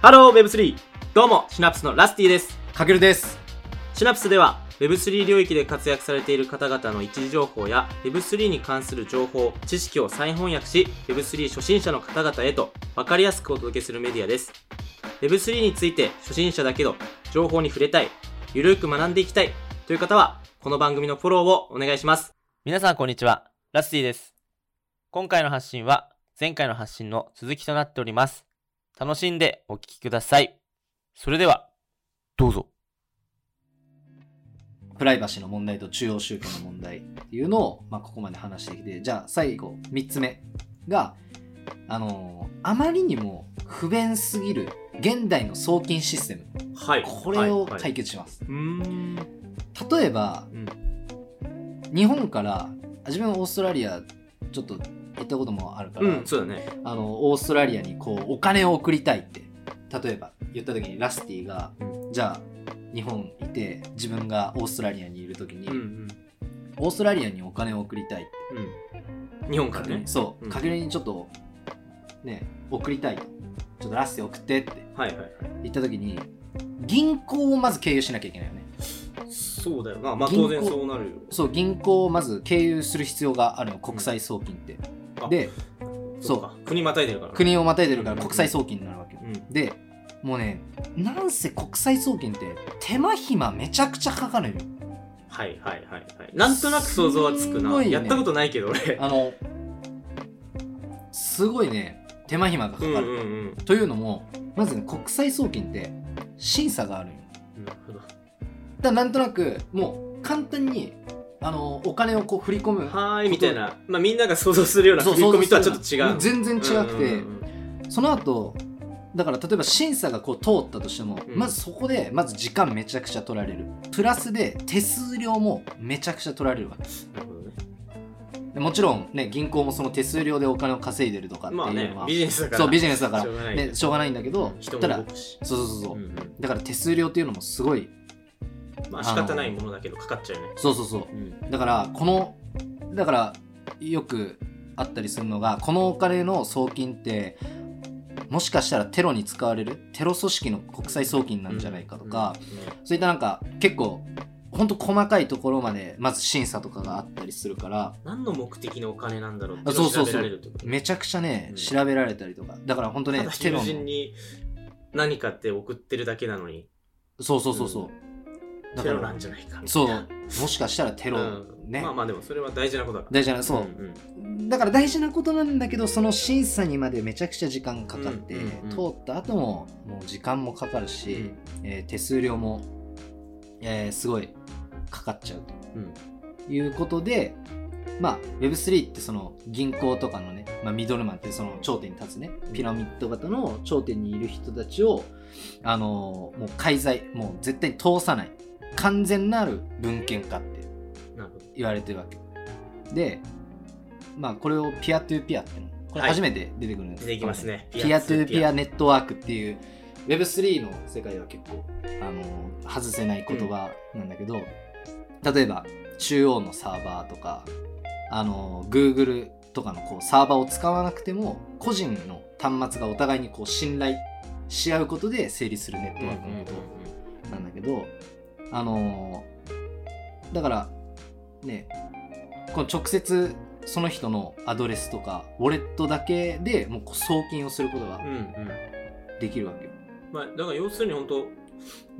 ハロー Web3、 どうもシナプスのラスティです。かけるです。シナプスでは Web3 領域で活躍されている方々の一次情報や Web3 に関する情報、知識を再翻訳し Web3 初心者の方々へと分かりやすくお届けするメディアです。 Web3 について初心者だけど情報に触れたい、ゆるく学んでいきたいという方はこの番組のフォローをお願いします。皆さんこんにちは、ラスティです。今回の発信は前回の発信の続きとなっております。楽しんでお聞きください。それではどうぞ。プライバシーの問題と中央集権の問題っていうのを、ここまで話してきて、じゃあ最後3つ目があまりにも不便すぎる現代の送金システム、これを解決します、例えば、日本から、自分はオーストラリアちょっと行ったこともあるから、そうだね、オーストラリアにこうお金を送りたいって例えば言った時にラスティが、じゃあ日本いて自分がオーストラリアにいる時に、オーストラリアにお金を送りたいって、日本からね、そうかけるにちょっとね送りたいと、ちょっとラスティ送ってって言った時に銀行をまず経由しなきゃいけないよね。そうだよな、当然そうなるよ。そう銀行をまず経由する必要があるの、国際送金って、で、そう国またいでるから、国をまたいでるから国際送金になるわけ、で、もうね、なんせ国際送金って手間暇めちゃくちゃかかるよ。なんとなく想像はつくな、やったことないけど俺。すごいね手間暇がかかる、というのもまず、国際送金って審査があるよ。だなんとなくもう簡単にお金をこう振り込むはいみたいな、みんなが想像するような振り込みとはちょっと違う、全然違くて、その後だから例えば審査がこう通ったとしても、まずそこでまず時間めちゃくちゃ取られる、プラスで手数料もめちゃくちゃ取られるわけです。もちろんね、銀行もその手数料でお金を稼いでるとかっていうのは、ビジネスだから、しょうがないんだけど、ただだから手数料っていうのもすごい仕方ないものだけどかかっちゃうね。だからよくあったりするのが、このお金の送金ってもしかしたらテロに使われるテロ組織の国際送金なんじゃないかとか、そういったなんか結構ほんと細かいところまでまず審査とかがあったりするから、何の目的のお金なんだろうって調べられるってこと。めちゃくちゃね、調べられたりとか、だからほんとね、テロのに何かって送ってるだけなのに、テロなんじゃないか。もしかしたらテロね。でもそれは大事なことだ。だから大事なことなんだけど、その審査にまでめちゃくちゃ時間かかって、通った後ももう時間もかかるし、手数料も、すごいかかっちゃうということで、Web3 ってその銀行とかのね、ミドルマンってその頂点に立つね、ピラミッド型の頂点にいる人たちをもう介在、もう絶対に通さない。完全なる文献化って言われてるわけで、これをピアトゥーピアっての、これ初めて出てくるんですけど、ピアトゥーピアネットワークっていう Web3 の世界では結構外せない言葉なんだけど、例えば中央のサーバーとかGoogle とかのこうサーバーを使わなくても、個人の端末がお互いにこう信頼し合うことで成立するネットワークのことなんだけど、だからね、この直接その人のアドレスとかウォレットだけでもう送金をすることができるわけよ。だから要するに本当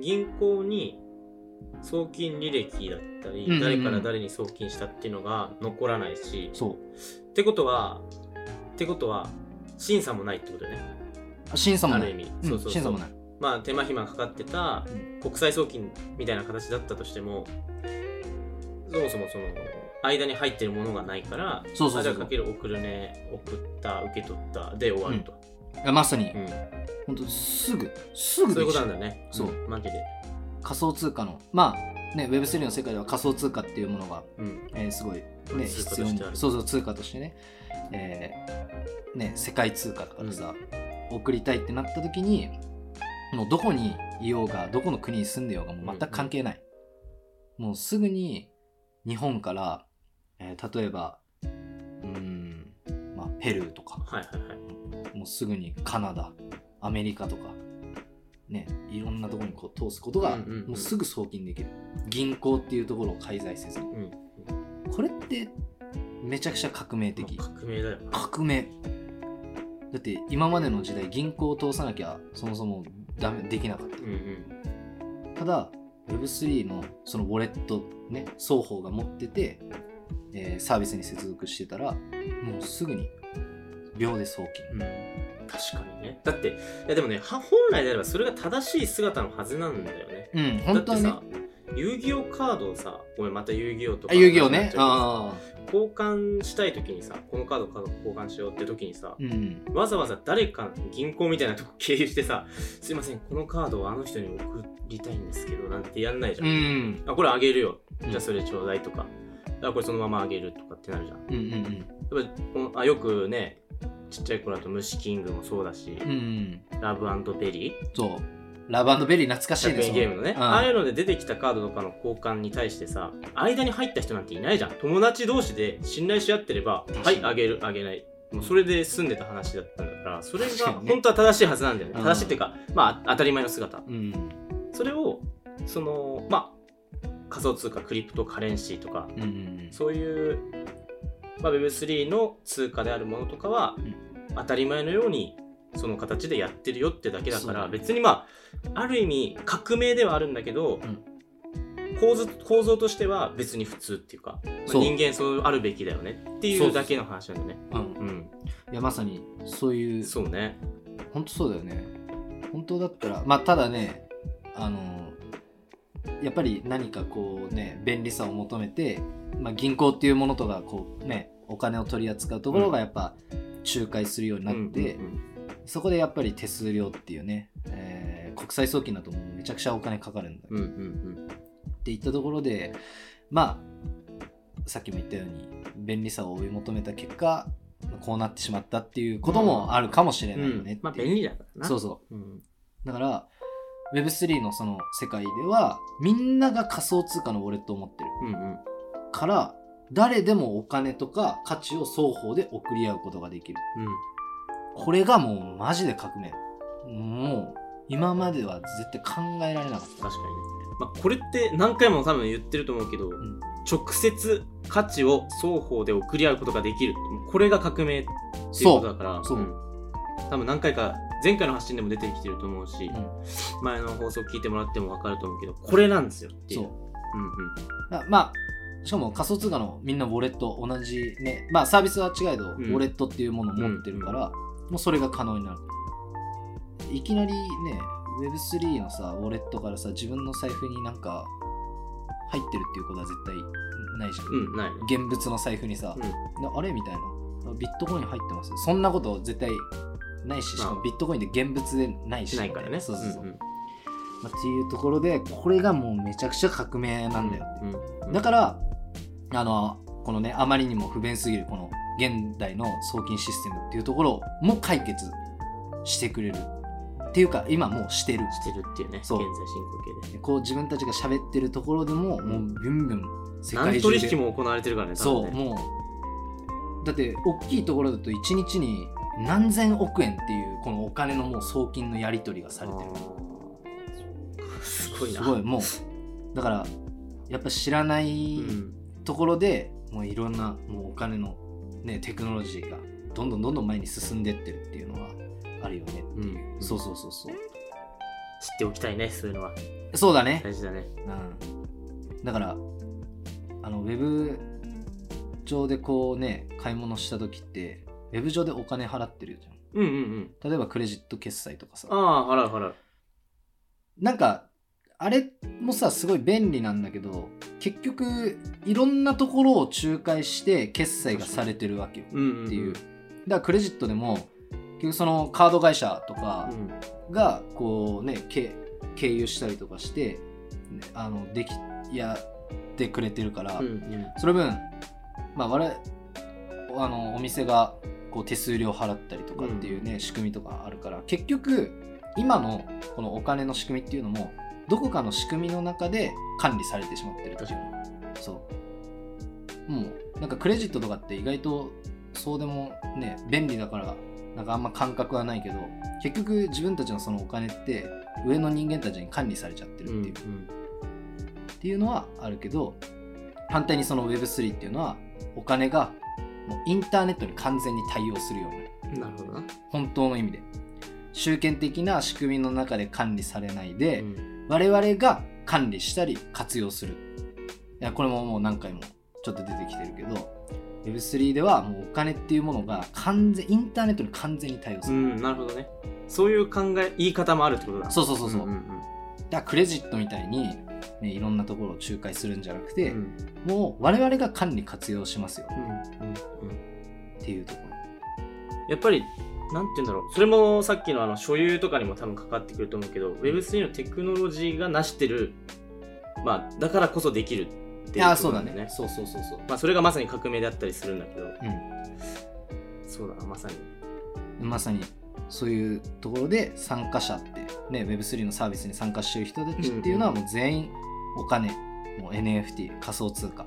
銀行に送金履歴だったり、誰から誰に送金したっていうのが残らないし、ってことは審査もないってことだよね。審査もない、ある意味、審査もない。手間暇かかってた国際送金みたいな形だったとしても、そもそもその間に入ってるものがないから、じゃあかける送るね、送った受け取ったで終わると、まさに、ほんとすぐそういうことなんだね。マジで仮想通貨のWeb3 の世界では仮想通貨っていうものが、すごい、必要な通貨としてね、世界通貨だからさ、送りたいってなった時に、もうどこにいようがどこの国に住んでようがもう全く関係ない、もうすぐに日本から、例えばペルーとか、もうすぐにカナダ、アメリカとか、ね、いろんなところにこう通すことがもうすぐ送金できる、うんうん、銀行っていうところを介在せずに、うんうん、これってめちゃくちゃ革命的、革命だよ、革命だって。今までの時代銀行を通さなきゃそもそもダメできなかった、うんうん、ただ Web3 のそのウォレットね、双方が持ってて、サービスに接続してたらもうすぐに秒で送金、うん、確かにね。だっていやでもね、本来であればそれが正しい姿のはずなんだよね。うん、本当にね。だってさ、遊戯王カードをさ、これまた遊戯王とか遊戯王ね、あ、交換したいときにさ、このカードと交換しようってときにさ、うん、わざわざ誰か銀行みたいなとこ経由してさ、すいませんこのカードをあの人に送りたいんですけどなんてやんないじゃん、うん、あこれあげるよ、じゃあそれちょうだいとか、あこれそのままあげるとかってなるじゃん、うんうんうん、やっぱあよくね、ちっちゃい頃だと虫キングもそうだし、うんうん、ラブ&ベリー、そうラブ&ベリー懐かしいですゲームのね、うん、ああいうので出てきたカードとかの交換に対してさ、間に入った人なんていないじゃん。友達同士で信頼し合ってれば、はいあげるあげない、もうそれで済んでた話だったんだから、それが本当は正しいはずなんだよね、正しいっていうか、まあ当たり前の姿、うん、それをそのまあ仮想通貨クリプトカレンシーとか、うんうん、そういうまあ、Web3 の通貨であるものとかは、うん、当たり前のようにその形でやってるよってだけだから、別にまあある意味革命ではあるんだけど、うん、構造としては別に普通っていうか、まあ、人間そうあるべきだよねっていうだけの話なんだね。うんうん、いやまさにそういう、そうね、本当そうだよね。本当だったらまあただね、やっぱり何かこうね便利さを求めて、まあ、銀行っていうものとかこうねお金を取り扱うところがやっぱ仲介するようになって、うんうんうん、そこでやっぱり手数料っていうね、国際送金だともうめちゃくちゃお金かかるんだけど、うんうんうん、っていったところでまあさっきも言ったように便利さを追い求めた結果こうなってしまったっていうこともあるかもしれないよね、うんうん、まあ便利だからな、そうそう、うん、だからWeb3 のその世界ではみんなが仮想通貨のウォレットを持ってる、うんうん、から誰でもお金とか価値を双方で送り合うことができる、うん、これがもうマジで革命、もう今までは絶対考えられなかった。確かにね、まあ、これって何回も多分言ってると思うけど、うん、直接価値を双方で送り合うことができる、これが革命っていうことだから、そう、うん、多分何回か前回の発信でも出てきてると思うし、うん、前の放送聞いてもらっても分かると思うけど、これなんですよっていう。そう、うんうん、まあしかも仮想通貨のみんなウォレット同じね、まあサービスは違えど、うん、ウォレットっていうものを持ってるから、うん、もうそれが可能になる。いきなりね Web3 のさウォレットからさ自分の財布になんか入ってるっていうことは絶対ないじゃん、うん、ないね、現物の財布にさ、うん、あれみたいな、ビットコイン入ってます、そんなこと絶対ないし、しかもビットコインで現物でないし、ないからね、そうそうそう、うんうん、まあ、っていうところでこれがもうめちゃくちゃ革命なんだよって、うんうん、だからこのねあまりにも不便すぎるこの現代の送金システムっていうところも解決してくれるっていうか、今もうしてるっていうね、そう、現在進行形でこう自分たちが喋ってるところでも、うん、もうビュンビュン世界中で何取引も行われてるからね、そうね、もうだって大きいところだと1日に何千億円っていうこのお金のもう送金のやり取りがされてる。すごいな。すごい、もうだからやっぱ知らないところで、うん、もういろんなもうお金のねテクノロジーがどんどんどんどん前に進んでってるっていうのはあるよねっていう、うん。そうそうそうそう。知っておきたいね、そういうのは。そうだね。大事だね。うん。だからウェブ上でこうね買い物した時って。ウェブ上でお金払ってるじゃん、うんうんうん、例えばクレジット決済とかさあ、払う払う、なんかあれもさすごい便利なんだけど、結局いろんなところを仲介して決済がされてるわけよっていう、うんうんうん、だからクレジットでも結局そのカード会社とかがこうね経由したりとかしてやってくれてるから、うんうん、その分まあお店がこう手数料払ったりとかっていうね、うん、仕組みとかあるから、結局今のこのお金の仕組みっていうのもどこかの仕組みの中で管理されてしまってる。確かに。そう。もうなんかクレジットとかって意外とそうでもね便利だからなんかあんま感覚はないけど、結局自分たちのそのお金って上の人間たちに管理されちゃってるっていう、うんうん、っていうのはあるけど、反対にその Web3 っていうのはお金がもうインターネットに完全に対応するようになる。なるほどな。本当の意味で集権的な仕組みの中で管理されないで、うん、我々が管理したり活用する。いやこれももう何回もちょっと出てきてるけど、 Web3 ではもうお金っていうものが完全インターネットに完全に対応する、うん、なるほどね。そういう考え言い方もあるってことだ。そうそうそうそう、うんうんうん、だからクレジットみたいに、ね、いろんなところを仲介するんじゃなくて、うん、もう我々が管理活用しますよ、うんうんうん、っていうところ。やっぱりなんて言うんだろう、それもさっきの所有とかにも多分かかってくると思うけど、 Web3 のテクノロジーが成してる、まあだからこそできるっていうことなんだよね。あ、そうだね。そうそうそうそう。まあそれがまさに革命だったりするんだけど、うん、そうだな、まさにそういうところで参加者ってね、 Web3 のサービスに参加してる人たちっていうのはもう全員お金、もう NFT 仮想通貨っ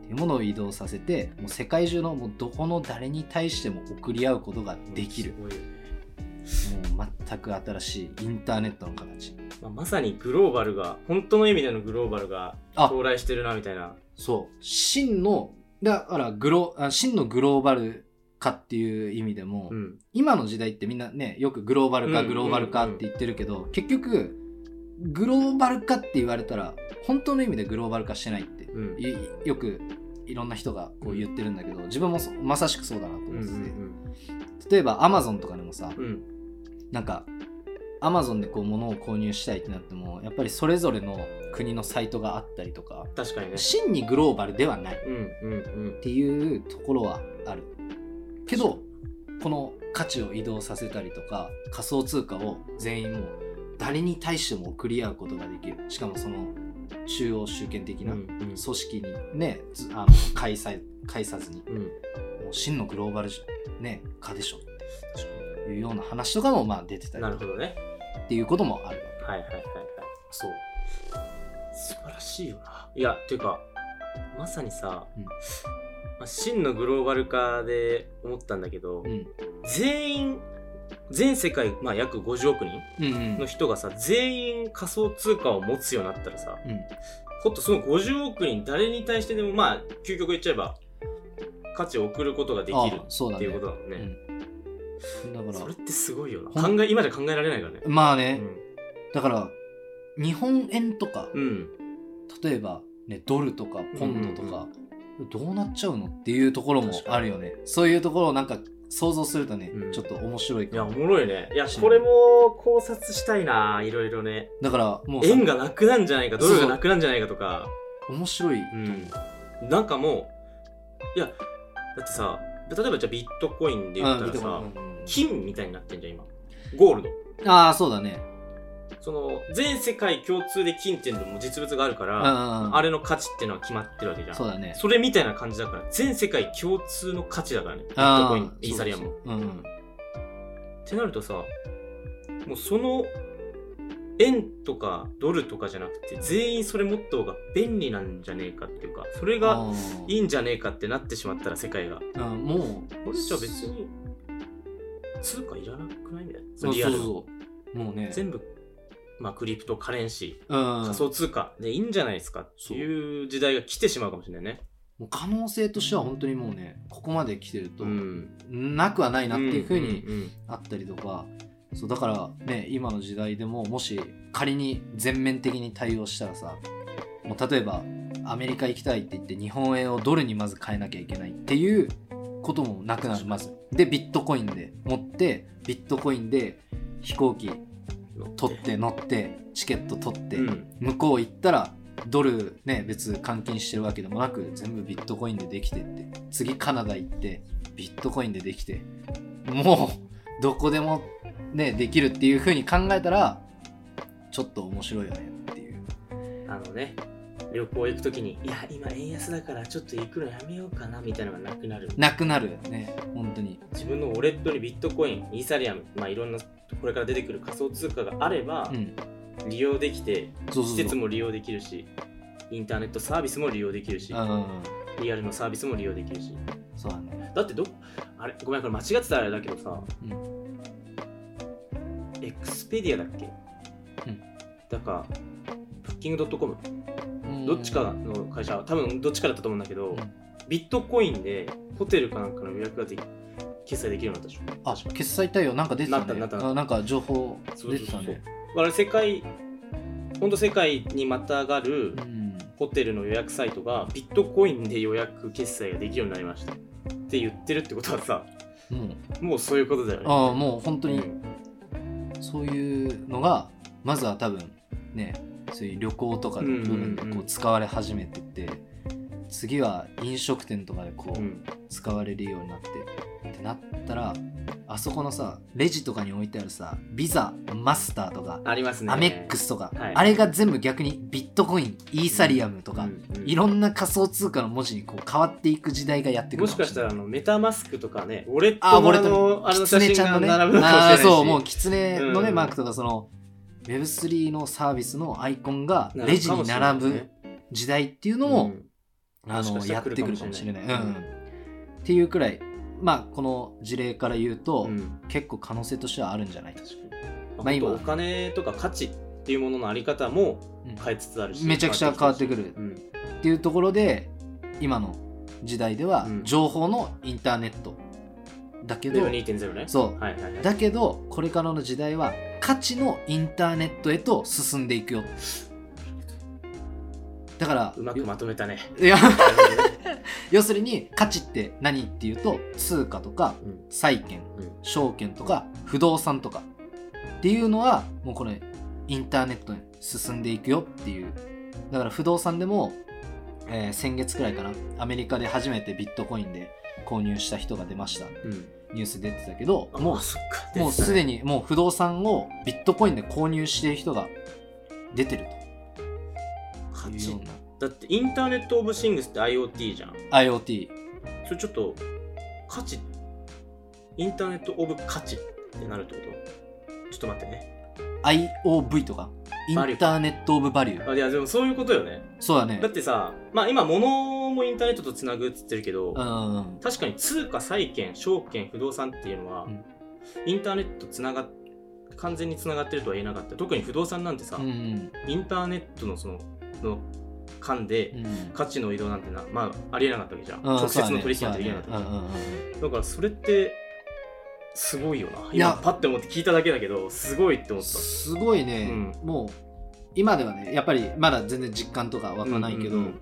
ていうものを移動させて、もう世界中のもうどこの誰に対しても送り合うことができる、うん、もう全く新しいインターネットの形、まあ、まさにグローバルが本当の意味でのグローバルが到来してるなみたいな。そう真のグローバル化っていう意味でも、うん、今の時代ってみんなねよくグローバル化って言ってるけど、うんうんうん、結局グローバル化って言われたら本当の意味でグローバル化してないって、うん、よくいろんな人がこう言ってるんだけど、自分もまさしくそうだなと思ってて、うんうん、例えば Amazon とかでもさ、うん、なんか Amazon でこう物を購入したいってなってもやっぱりそれぞれの国のサイトがあったりとか、確かにね、真にグローバルではないっていうところはあるけど、この価値を移動させたりとか仮想通貨を全員もう誰に対しても送り合うことができる。しかもその中央集権的な組織にね、うんうん、介さずに、うん、もう真のグローバル、ね、化でしょっていうような話とかもまあ出てたりとか、なるほど、ね、っていうこともある。はいはいはいはい。そう。素晴らしいよな。いやっていうかまさにさ、うん、まあ、真のグローバル化で思ったんだけど、うん、全世界、まあ、約50億人の人がさ、うんうん、全員仮想通貨を持つようになったらさ、うん、ほっとその50億人誰に対してでも、まあ究極言っちゃえば価値を送ることができるっていうことだもんね。うん、だからそれってすごいよな。今じゃ考えられないからね。まあね、うん、だから日本円とか、うん、例えば、ね、ドルとかポンドとか、うんうんうん、どうなっちゃうのっていうところもあるよね。そういうところをなんか想像するとね、うん、ちょっと面白いかも。いや、おもろいね。いや、これも考察したいな、いろいろね。だからもう円がなくなんじゃないか、ドルがなくなんじゃないかとか、面白い、うん、なんかもう、いや、だってさ、例えばじゃあビットコインで言ったらさ、金みたいになってんじゃん今、ゴールド。ああ、そうだね。その全世界共通で金っていうのも実物があるから、うんうん、あれの価値っていうのは決まってるわけじゃん。そうだね。それみたいな感じだから全世界共通の価値だからね、ビットコイン、イーサリアムも、うんうん、ってなるとさ、もうその円とかドルとかじゃなくて全員それ持った方が便利なんじゃねえかっていうか、それがいいんじゃねえかってなってしまったら世界が、うんうん、もうこれじゃ別に通貨いらなくないみたいな。そうそうそう。もうね、全部まあ、クリプトカレンシー、うん、仮想通貨でいいんじゃないですかっていう時代が来てしまうかもしれないね。もう可能性としては本当にもうね、ここまで来てると、うん、なくはないなっていうふうにあったりとか、うんうんうん、そうだからね、今の時代でももし仮に全面的に対応したらさ、もう例えばアメリカ行きたいって言って日本円をドルにまず変えなきゃいけないっていうこともなくなる。まずでビットコインで持って、ビットコインで飛行機取って乗ってチケット取って、うん、向こう行ったらドルね、別換金してるわけでもなく全部ビットコインでできてって、次カナダ行ってビットコインでできて、もうどこでもねできるっていう風に考えたらちょっと面白いよねっていう。ね、旅行行くときにいや今円安だからちょっと行くのやめようかなみたいなのがなくなるね。本当に自分のウォレットにビットコイン、イーサリアム、まあいろんなこれから出てくる仮想通貨があれば利用できて、うん、施設も利用できるし、インターネットサービスも利用できるし、リアルのサービスも利用できるし。そうだね。だってあれごめん、これ間違ってたらあれだけどさ、エクスペディアだっけ、うん、だからブッキング .com どっちかの会社、多分どっちかだったと思うんだけど、うん、ビットコインでホテルかなんかの予約が決済できるようになったでしょ。あ、決済対応なんか出てたね。なんか情報出てたね。そうそうそう、我々世界、本当世界にまたがるホテルの予約サイトがビットコインで予約決済ができるようになりましたって言ってるってことはさ、うん、もうそういうことだよね。ああ、もう本当に、うん、そういうのがまずは多分ね、そういう旅行とかの部分でこう使われ始めてて、うんうんうん、次は飲食店とかでこう使われるようになって、うん、ってなったら、あそこのさレジとかに置いてあるさ、ビザマスターとかありますね、アメックスとか、はい、あれが全部逆にビットコイン、イーサリアムとか、うんうんうん、いろんな仮想通貨の文字にこう変わっていく時代がやってくる。もしかしたらあのメタマスクとかね、ウォレットのあの写真が並ぶのかもしれないし、そう、もうキツネのね、うん、マークとかその Web3 のサービスのアイコンがレジに並ぶ時代っていうのも、うん、あのやってくるかもしれない、うんうん、っていうくらい、まあこの事例から言うと、うん、結構可能性としてはあるんじゃない。確かに、まあ、今お金とか価値っていうもののあり方も変えつつあるし、うん、めちゃくちゃ変わってくる、うん、っていうところで、今の時代では情報のインターネットだけど、うん、2.0 ね、そう、はいはいはい、だけどこれからの時代は価値のインターネットへと進んでいくよ。だからうまくまとめたね。いや要するに価値って何っていうと、通貨とか債券、うん、証券とか不動産とかっていうのはもうこれインターネットに進んでいくよっていう。だから不動産でも、先月くらいかな、アメリカで初めてビットコインで購入した人が出ました、うん、ニュース出てたけど、もうすでにもう不動産をビットコインで購入している人が出てると。だってインターネットオブシングスって IOT じゃん。 IOT それちょっと価値、インターネットオブ価値ってなるってこと？ちょっと待ってね、 IOV とかインターネットオブバリュー。あ、いやでもそういうことよね。そうだね。だってさ、まあ今物もインターネットとつなぐっつってるけど、うん、確かに通貨、債券、証券、不動産っていうのは、うん、インターネットつなが完全につながってるとは言えなかった。特に不動産なんてさ、うん、インターネットのその間で価値の移動なんてな、うん、まあありえなかったわけじゃん、直接の取引なんてできなかったわけじゃん、だからそれってすごいよな。今パッて思って聞いただけだけどすごいって思った。すごいね、うん、もう今ではね、やっぱりまだ全然実感とか湧かないけど、うんうんうん、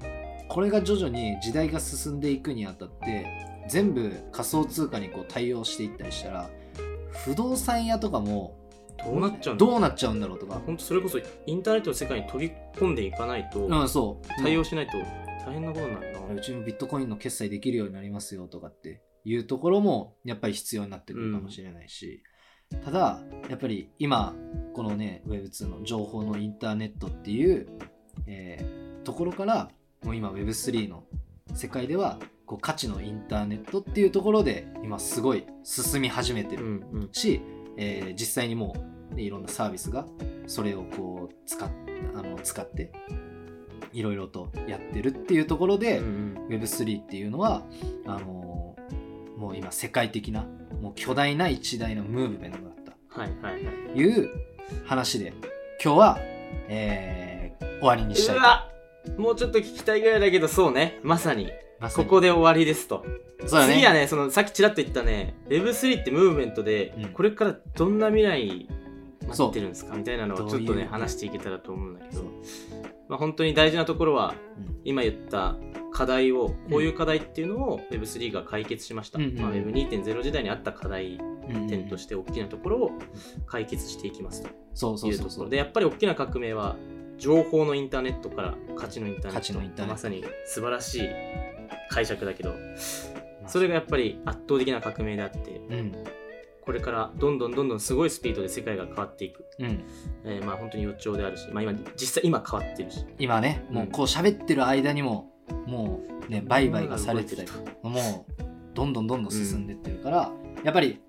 これが徐々に時代が進んでいくにあたって全部仮想通貨にこう対応していったりしたら、不動産屋とかもどうなっちゃうんだろうとか、本当それこそインターネットの世界に飛び込んでいかないと、うん、そう対応しないと大変なことになるな、うん、うちもビットコインの決済できるようになりますよとかっていうところもやっぱり必要になってくるかもしれないし、うん、ただやっぱり今このね Web2 の情報のインターネットっていう、ところから、もう今 Web3 の世界ではこう価値のインターネットっていうところで今すごい進み始めてるし、うんうん、実際にもういろんなサービスがそれをこう使っていろいろとやってるっていうところで、うんうん、Web3 っていうのはもう今世界的なもう巨大な一大のムーブメントだった、はいはいはい、いう話で今日は、終わりにしたい。うわ、もうちょっと聞きたいぐらいだけど、そうね、まさにここで終わりですと。そうだね、次はね、そのさっきちらっと言ったね、 Web3 ってムーブメントで、うん、これからどんな未来待ってるんですかみたいなのをちょっとね話していけたらと思うんだけど、まあ、本当に大事なところは、うん、今言った課題を、こういう課題っていうのを Web3 が解決しました、うんまあ、Web2.0 時代にあった課題点として大きなところを解決していきますというところで、そうやっぱり大きな革命は情報のインターネットから価値のインターネット、まさに素晴らしい解釈だけど、それがやっぱり圧倒的な革命であって、うん、これからどんどんすごいスピードで世界が変わっていく、うんまあ本当に予兆であるし、まあ、実際今変わってるし、今ねもうこう喋ってる間にももうね売買がされてたり、もうどんどん進んでってるから、うん、やっぱり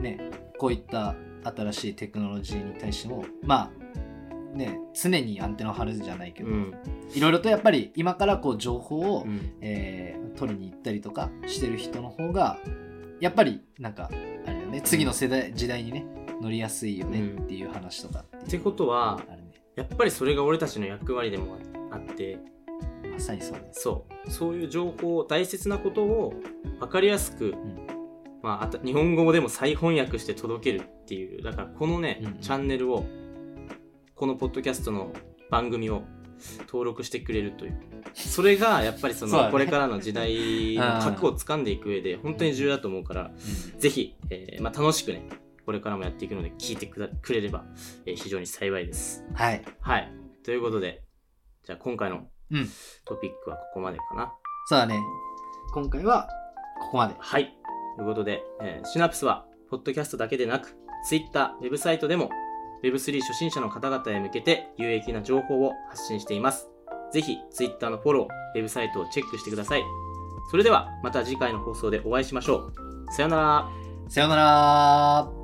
ねこういった新しいテクノロジーに対してもまあね常にアンテナを張るじゃないけど、うん、いろいろとやっぱり今からこう情報を、うん取りに行ったりとかしてる人の方がやっぱりなんかあれだね、次の世代時代にね乗りやすいよねっていう話とかっていう、うん、ってことは、ね、やっぱりそれが俺たちの役割でもあって、まさにそうです。そういう情報、大切なことを分かりやすく、うん、まあ、日本語でも再翻訳して届けるっていう、だからこのね、うん、チャンネルを、このポッドキャストの番組を登録してくれるという、それがやっぱりその、これからの時代の核を掴んでいく上で本当に重要だと思うから、うん、ぜひ、まあ、楽しくねこれからもやっていくので聞いてくれれば、非常に幸いです。はい、はい、ということで、じゃあ今回のトピックはここまでかな、うん、そうだね、今回はここまで。はい、ということで、シナプスはポッドキャストだけでなく Twitter、ウェブサイトでもWeb3 初心者の方々へ向けて有益な情報を発信しています。ぜひ Twitter のフォロー、ウェブサイトをチェックしてください。それではまた次回の放送でお会いしましょう。さよなら。さよなら。